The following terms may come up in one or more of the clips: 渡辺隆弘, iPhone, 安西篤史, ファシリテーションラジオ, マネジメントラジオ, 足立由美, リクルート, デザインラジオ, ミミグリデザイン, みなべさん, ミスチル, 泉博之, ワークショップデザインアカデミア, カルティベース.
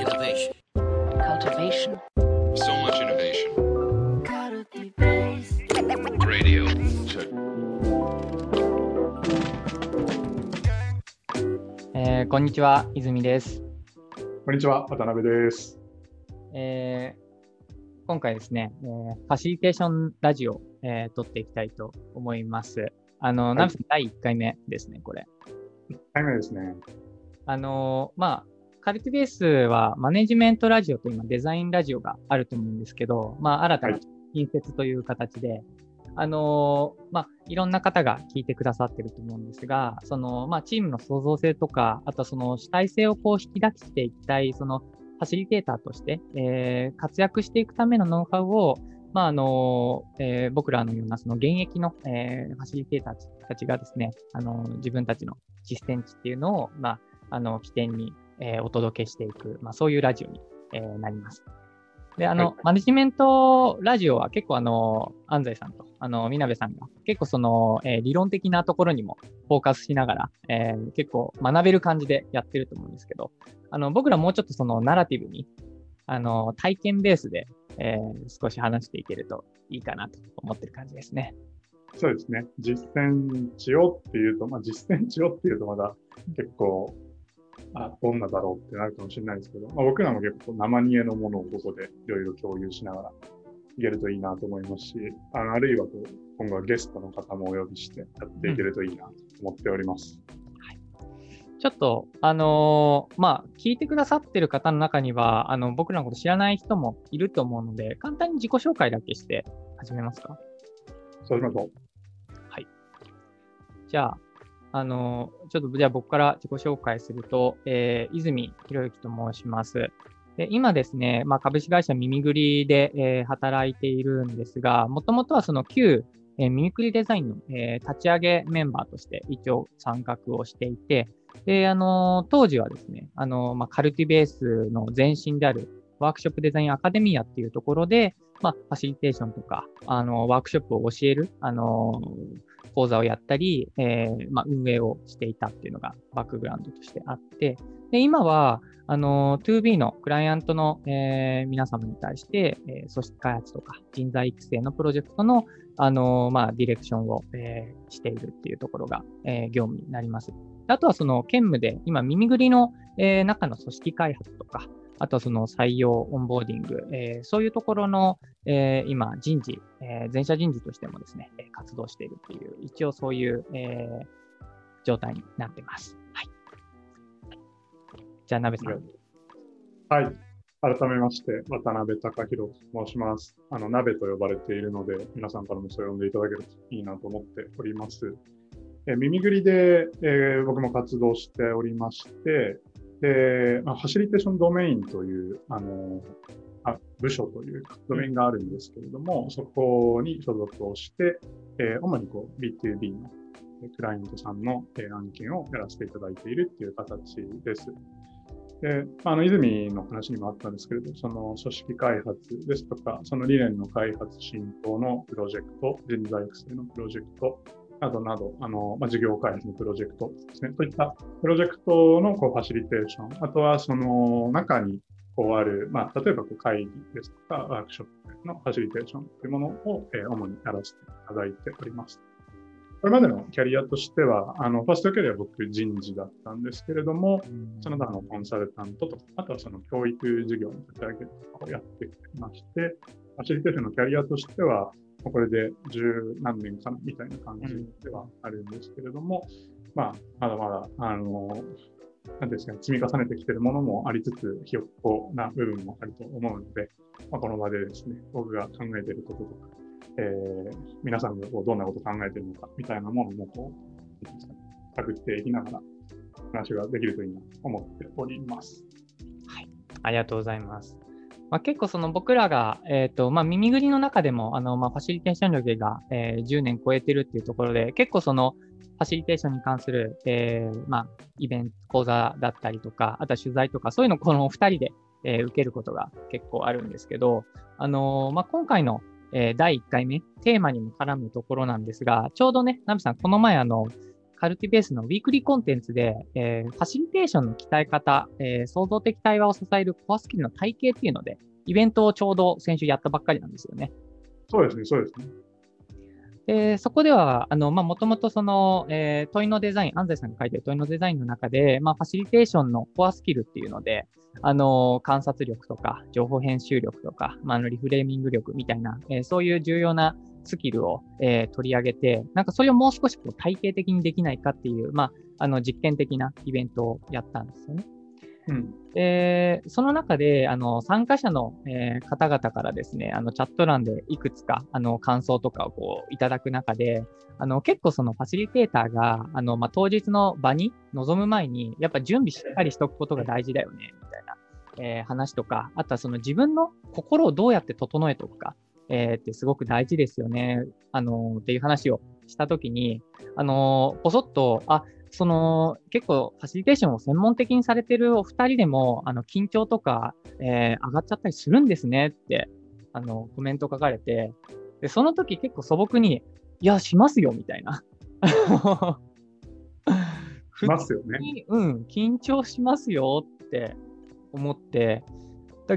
Innovation. Cultivation. So much innovation. Cultivation. Radio. Check. こんにちは、泉です。こんにちは、渡辺です。今回ですね、ファシリテーションラジオ、撮っていきたいと思います。なんせ第1回目ですね、これ。1回目ですね。カルティベースはマネジメントラジオと今デザインラジオがあると思うんですけど、新たな近接という形で、はい、いろんな方が聞いてくださってると思うんですが、その、チームの創造性とか、あとはその主体性を引き出していきたい、その、ファシリテーターとして、活躍していくためのノウハウを、僕らのようなその現役の、ファシリテーターたちがですね、自分たちの実践地っていうのを、起点に、お届けしていく、そういうラジオに、なります。で、はい、マネジメントラジオは結構安西さんと、みなべさんが結構その、理論的なところにもフォーカスしながら、結構学べる感じでやってると思うんですけど、僕らもうちょっとそのナラティブに、体験ベースで、少し話していけるといいかなと思ってる感じですね。そうですね。実践地をっていうと、まだ結構、どんなだろうってなるかもしれないですけど、僕らも結構生煮えのものをここでいろいろ共有しながらいけるといいなと思いますし、あるいは今後はゲストの方もお呼びしてやっていけるといいなと思っております。はい、ちょっと、聞いてくださってる方の中には、僕らのこと知らない人もいると思うので、簡単に自己紹介だけして始めますか？そうしましょう。はい。じゃあ、じゃあ僕から自己紹介すると、泉博之と申します。で、今ですね、株式会社ミミグリで、働いているんですが、もともとはその旧、ミミグリデザインの、立ち上げメンバーとして一応参画をしていて、で、当時はですね、カルティベースの前身であるワークショップデザインアカデミアっていうところで、ファシリテーションとか、ワークショップを教える、講座をやったり、運営をしていたっていうのがバックグラウンドとしてあって、で、今は、2B のクライアントの、皆様に対して、組織開発とか人材育成のプロジェクトの、ディレクションを、しているっていうところが、業務になります。あとはその、兼務で、今、ミミグリの、中の組織開発とか、あとはその採用、オンボーディング、そういうところの、今、人事、全社人事としてもですね、活動しているっていう、一応そういう、状態になってます。はい。じゃあ、鍋さん。はい。改めまして、渡辺隆弘と申します。鍋と呼ばれているので、皆さんからもそう呼んでいただけるといいなと思っております。ミミグリで、僕も活動しておりまして、で、ファシリテーションドメインという、部署というドメインがあるんですけれども、そこに所属をして、主にB2B のクライアントさんの、案件をやらせていただいているっていう形です。で、泉の話にもあったんですけれど、その組織開発ですとか、その理念の開発進行のプロジェクト、人材育成のプロジェクト、などなど、事業開発のプロジェクトですね。そういったプロジェクトのファシリテーション、あとはその中にある、例えば会議ですとか、ワークショップのファシリテーションというものを、主にやらせていただいております。これまでのキャリアとしては、ファーストキャリアは僕人事だったんですけれども、その他のコンサルタントとか、あとはその教育事業の立ち上げとかをやってきまして、ファシリテーションのキャリアとしては、これで十何年かなみたいな感じではあるんですけれども、まだまだ、なんですかね、積み重ねてきているものもありつつ、ひよっこな部分もあると思うので、この場でですね、僕が考えていることとか、皆さんがどんなことを考えているのかみたいなものも探っていきながら話ができるといいなと思っております。はい、ありがとうございます。結構その僕らが、耳ぐりの中でも、ファシリテーション力が、10年超えてるっていうところで、結構その、ファシリテーションに関する、イベント、講座だったりとか、あとは取材とか、そういうのをこのお二人で、受けることが結構あるんですけど、今回の、第1回目、テーマにも絡むところなんですが、ちょうどね、ナビさん、この前カルティベースのウィークリーコンテンツで、ファシリテーションの鍛え方、創造的対話を支えるコアスキルの体系っていうので、イベントをちょうど先週やったばっかりなんですよね。そうですね。そこでは、もともとその、問いのデザイン、安西さんが書いてる問いのデザインの中で、ファシリテーションのコアスキルっていうので、観察力とか、情報編集力とか、リフレーミング力みたいな、そういう重要なスキルを、取り上げて、なんかそれをもう少しこう体系的にできないかっていう、実験的なイベントをやったんですよね。その中で、参加者の、方々からですね、チャット欄でいくつか、感想とかをこういただく中で、結構そのファシリテーターが、当日の場に臨む前に、やっぱ準備しっかりしとくことが大事だよね、みたいな、話とか、あとはその自分の心をどうやって整えておくか、ってすごく大事ですよね、っていう話をしたときに、ぽそっと、結構ファシリテーションを専門的にされてるお二人でも、緊張とか、上がっちゃったりするんですねって、コメント書かれて、で、その時結構素朴に、いや、しますよ、みたいな。しますよね。緊張しますよって思って、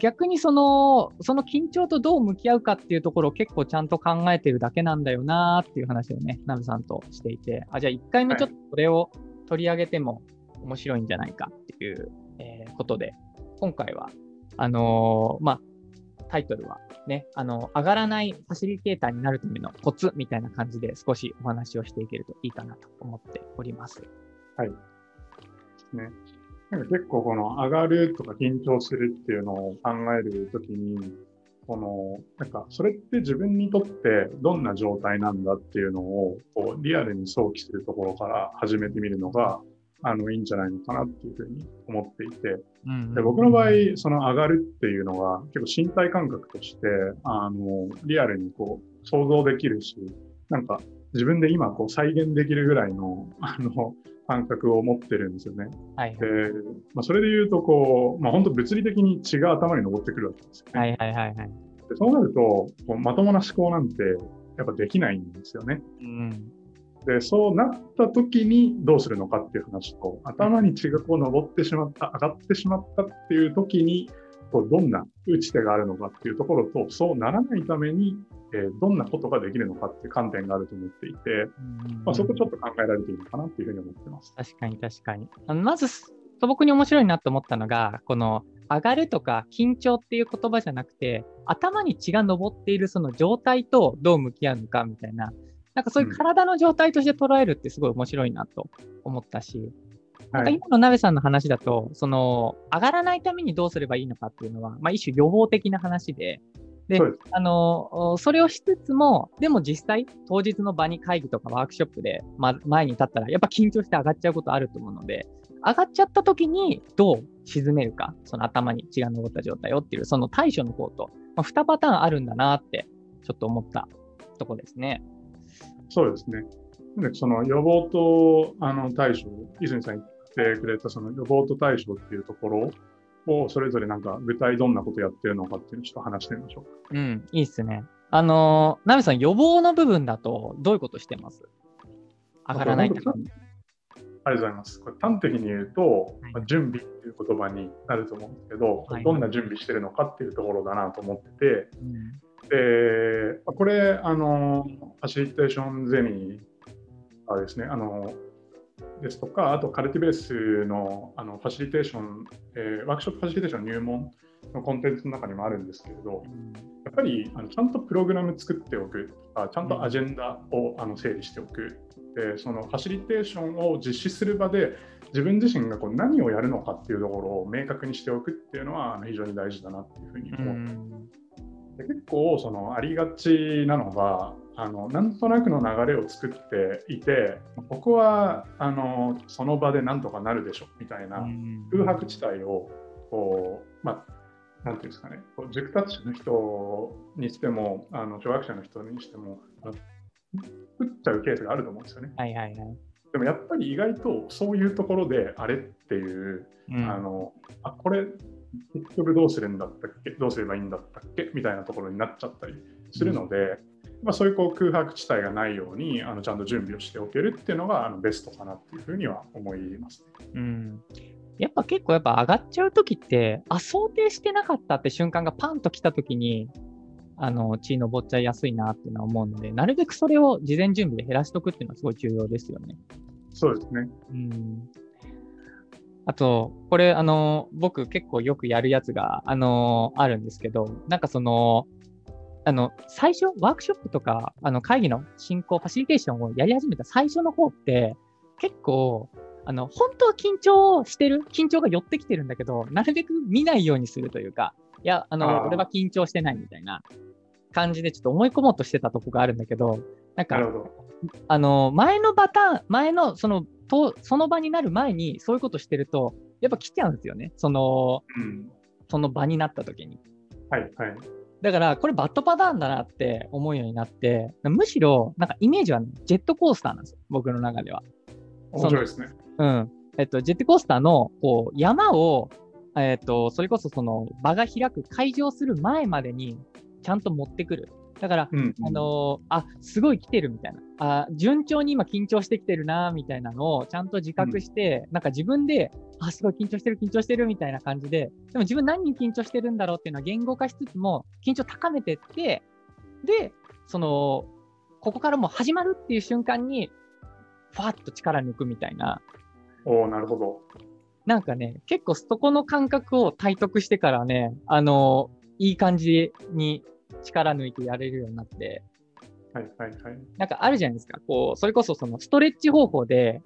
逆にその緊張とどう向き合うかっていうところを結構ちゃんと考えてるだけなんだよなーっていう話をね、ナベさんとしていて、じゃあ1回目ちょっとこれを取り上げても面白いんじゃないかっていう、ことで、今回は、タイトルはね、上がらないファシリテーターになるためのコツみたいな感じで少しお話をしていけるといいかなと思っております。はい。ね。なんか結構この上がるとか緊張するっていうのを考えるときに、それって自分にとってどんな状態なんだっていうのをこうリアルに想起するところから始めてみるのが、いいんじゃないのかなっていうふうに思っていて、で、僕の場合、その上がるっていうのが結構身体感覚として、リアルにこう想像できるし、なんか自分で今こう再現できるぐらいの、感覚を持ってるんですよね。はい、で、それで言うとこう、本当物理的に血が頭に上ってくるわけですよね。で、そうなると、まともな思考なんてやっぱできないんですよね。で、そうなった時にどうするのかっていう話と、頭に血が上ってしまった、上がってしまったっていう時に、どんな打ち手があるのかっていうところと、そうならないために、どんなことができるのかっていう観点があると思っていて、そこちょっと考えられているのかなっていうふうに思ってます。確かに。まず素朴に面白いなと思ったのが、この上がるとか緊張っていう言葉じゃなくて、頭に血が上っているその状態とどう向き合うのかみたいな、なんかそういう体の状態として捉えるってすごい面白いなと思ったし、なんか今のナベさんの話だと、その上がらないためにどうすればいいのかっていうのは、一種予防的な話で、それをしつつも、でも実際当日の場に会議とかワークショップで、前に立ったらやっぱ緊張して上がっちゃうことあると思うので、上がっちゃった時にどう沈めるか、その頭に血が上った状態をっていう、その対処の方と、2パターンあるんだなってちょっと思ったとこですね。そうですね。その予防と対処、泉さん言ってくれたその予防と対処っていうところをそれぞれなんか具体どんなことやってるのかっていうのをちょっと話してみましょうか。いいっすね。ナベさん、予防の部分だとどういうことしてます？上がらないとか。ありがとうございます。これ端的に言うと、準備っていう言葉になると思うんですけど、どんな準備してるのかっていうところだなと思ってて、これファシリテーションゼミですね、ですとか、あとカルティベースの、ファシリテーション、ワークショップファシリテーション入門のコンテンツの中にもあるんですけれど、やっぱりちゃんとプログラム作っておくとか、ちゃんとアジェンダを整理しておく、そのファシリテーションを実施する場で自分自身が何をやるのかっていうところを明確にしておくっていうのは非常に大事だなっていうふうに思ってます。結構ありがちなのがなんとなくの流れを作っていて、ここはその場でなんとかなるでしょみたいな空白地帯をなんていうんですかね、熟達者の人にしても聴覚者の人にしても作っちゃうケースがあると思うんですよね。でもやっぱり意外とそういうところであれっていう、これ結局どうすればいいんだったっけみたいなところになっちゃったりするので、そういう空白地帯がないようにちゃんと準備をしておけるっていうのがベストかなっていうふうには思います、ね。うん、やっぱ結構上がっちゃうときって想定してなかったって瞬間がパンと来たときに地位登っちゃいやすいなっていうのは思うので、なるべくそれを事前準備で減らしとくっていうのはすごい重要ですよね。そうですね。うん。あとこれ僕結構よくやるやつがあるんですけど、なんか最初ワークショップとか会議の進行ファシリテーションをやり始めた最初の方って結構本当は緊張してる、緊張が寄ってきてるんだけどなるべく見ないようにするというか、いや俺は緊張してないみたいな感じでちょっと思い込もうとしてたとこがあるんだけど、なんか前のパターン、前のその場になる前にそういうことしてるとやっぱ来ちゃうんですよね、その場になった時に。はいはい。だからこれバッドパターンだなって思うようになって、むしろなんかイメージは、ね、ジェットコースターなんですよ僕の中では。面白いですね。うん。ジェットコースターの山をそれこそ場が開く開場する前までにちゃんと持ってくる。だから、すごい来てるみたいな、順調に今緊張してきてるなみたいなのをちゃんと自覚して、なんか自分で、すごい緊張してるみたいな感じで、でも自分何に緊張してるんだろうっていうのは言語化しつつも、緊張高めてって、で、ここからもう始まるっていう瞬間に、ふわっと力抜くみたいな。なるほど。なんかね、結構そこの感覚を体得してからね、いい感じに、力抜いてやれるようになって、はいはいはい、なんかあるじゃないですか。それこそストレッチ方法で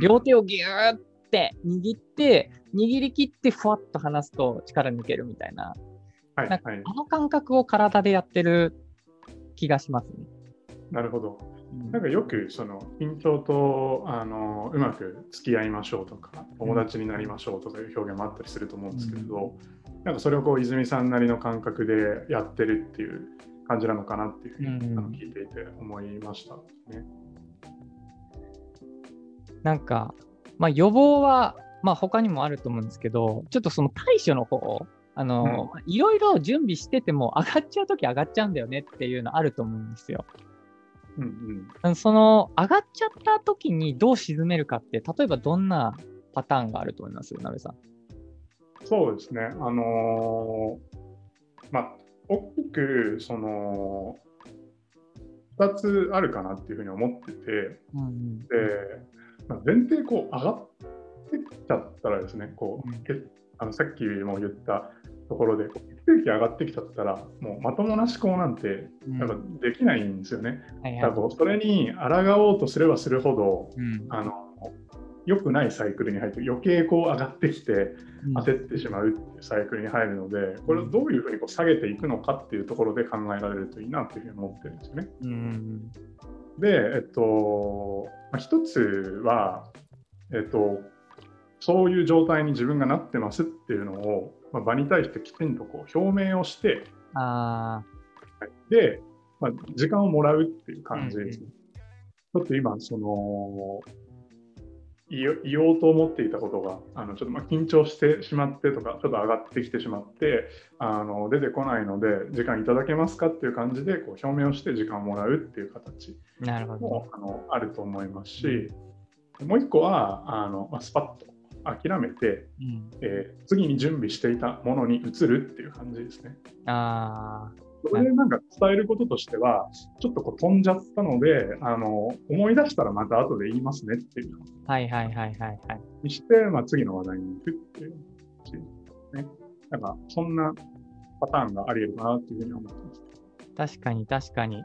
両手をギューって握って、握り切ってふわっと離すと力抜けるみたいな。はいはい、なんか感覚を体でやってる気がしますね。なるほど。なんかよく緊張とうまく付き合いましょうとか友達になりましょうとかいう表現もあったりすると思うんですけれど、なんかそれを泉さんなりの感覚でやってるっていう感じなのかなっていうふうに聞いていて思いましたね。なんか、予防は、他にもあると思うんですけど、ちょっと対処の方いろいろ準備してても上がっちゃうとき上がっちゃうんだよねっていうのあると思うんですよ。上がっちゃった時にどう沈めるかって例えばどんなパターンがあると思います？鍋さん。そうですね。大きく2つあるかなっていうふうに思ってて、で、前提上がってきちゃったらですね、さっきも言ったところで血液上がってきちゃったらもうまともな思考なんてやっぱできないんですよね。それに抗おうとすればするほど、良くないサイクルに入って余計上がってきて焦ってしまうっていうサイクルに入るので、これをどういうふうに下げていくのかっていうところで考えられるといいなっていうふうに思ってるんですよね。で、一つは、そういう状態に自分がなってますっていうのを場に対してきちんと表明をして、で、時間をもらうっていう感じですね。ちょっと今言おうと思っていたことがちょっと緊張してしまってとかちょっと上がってきてしまって出てこないので時間いただけますかっていう感じで表明をして時間をもらうっていう形もあると思いますし、もう一個はスパッと諦めて、次に準備していたものに移るっていう感じですね。それでなんか伝えることとしてはちょっと飛んじゃったので思い出したらまた後で言いますねっていうのにして、次の話題に行くっていうね。なんかそんなパターンがありえるかなっていうふうに思ってます。確かに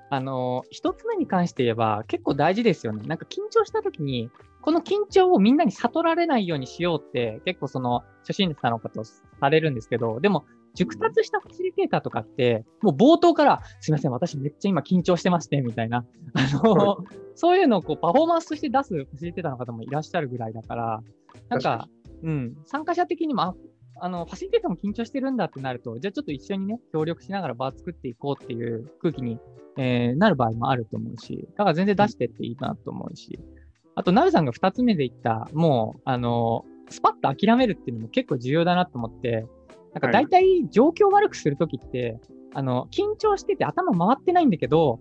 一つ目に関して言えば結構大事ですよね。なんか緊張した時にこの緊張をみんなに悟られないようにしようって結構初心者の方とされるんですけど、でも熟達したファシリテーターとかってもう冒頭からすいません私めっちゃ今緊張してましてみたいなそういうのをパフォーマンスとして出すファシリテーターの方もいらっしゃるぐらいだから、なんか、参加者的にもファシリテーターも緊張してるんだってなると、じゃあちょっと一緒にね協力しながら場を作っていこうっていう空気に、なる場合もあると思うし、だから全然出してっていいなと思うし、あとナベさんが2つ目で言ったもうスパッと諦めるっていうのも結構重要だなと思って、なんか大体状況を悪くするときって緊張してて頭回ってないんだけど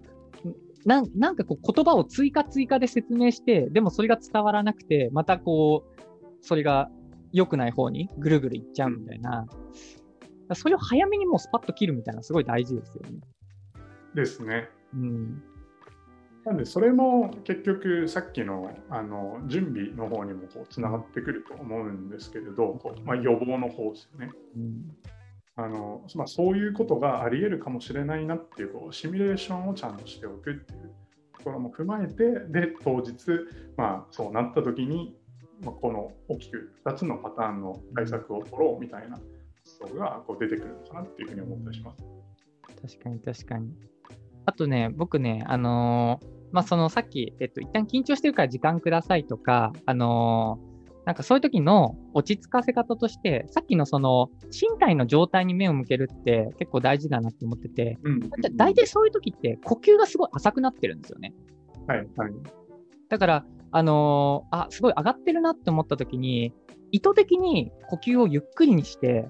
なんかこう言葉を追加で説明して、でもそれが伝わらなくて、またこうそれが良くない方にぐるぐるいっちゃうみたいな、うん、それを早めにもうスパッと切るみたいな、すごい大事ですよね。ですね、うん、なんでそれも結局さっき の準備の方にもつながってくると思うんですけれど、まあ、予防の方ですよね、うん、まあ、そういうことがあり得るかもしれないなっていう、こうシミュレーションをちゃんとしておくっていうところも踏まえて、で当日、まあ、そうなった時に、まあ、この大きく2つのパターンの対策を取ろうみたいなことがこう出てくるのかなっていうふうに思ったりします。確かに確かに。あとね、僕ね、まあ、そのさっき、一旦緊張してるから時間くださいとか、なんかそういう時の落ち着かせ方として、さっきのその身体の状態に目を向けるって結構大事だなって思ってて、大体そういう時って呼吸がすごい浅くなってるんですよね。はいはい。だから、すごい上がってるなって思った時に、意図的に呼吸をゆっくりにして、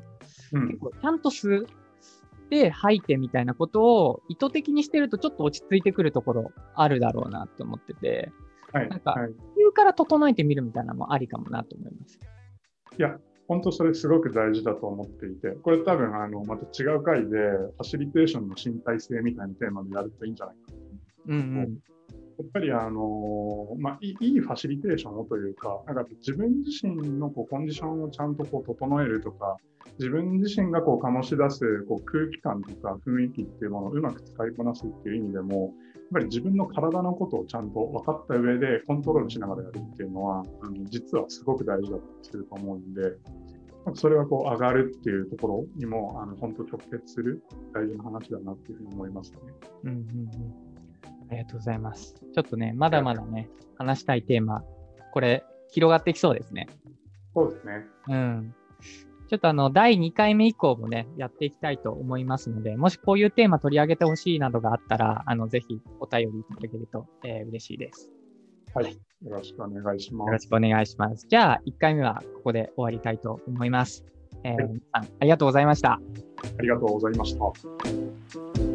結構ちゃんと吸って吐いてみたいなことを意図的にしてると、ちょっと落ち着いてくるところあるだろうなって思ってて。なんか、呼吸から整えてみるみたいなのもありかもなと思います。いや、本当それすごく大事だと思っていて、これ多分また違う回でファシリテーションの身体性みたいなテーマでやるといいんじゃないかと、うんうん、やっぱりまあ、いいファシリテーションをというか、なんか自分自身のコンディションをちゃんと整えるとか、自分自身が醸し出す空気感とか雰囲気っていうものをうまく使いこなすっていう意味でも、やっぱり自分の体のことをちゃんと分かった上でコントロールしながらやるっていうのは、実はすごく大事だったりすると思うんで、それは上がるっていうところにも本当直結する大事な話だなっていうふうに思いますね。うんうんうん、ありがとうございます。ちょっとね、まだまだね、話したいテーマ、これ広がってきそうですね。そうですね。うん。ちょっと第2回目以降もね、やっていきたいと思いますので、もしこういうテーマ取り上げてほしいなどがあったら、ぜひお便りいただけると、嬉しいです。はい。よろしくお願いします。よろしくお願いします。じゃあ、1回目はここで終わりたいと思います。皆さん、ありがとうございました。ありがとうございました。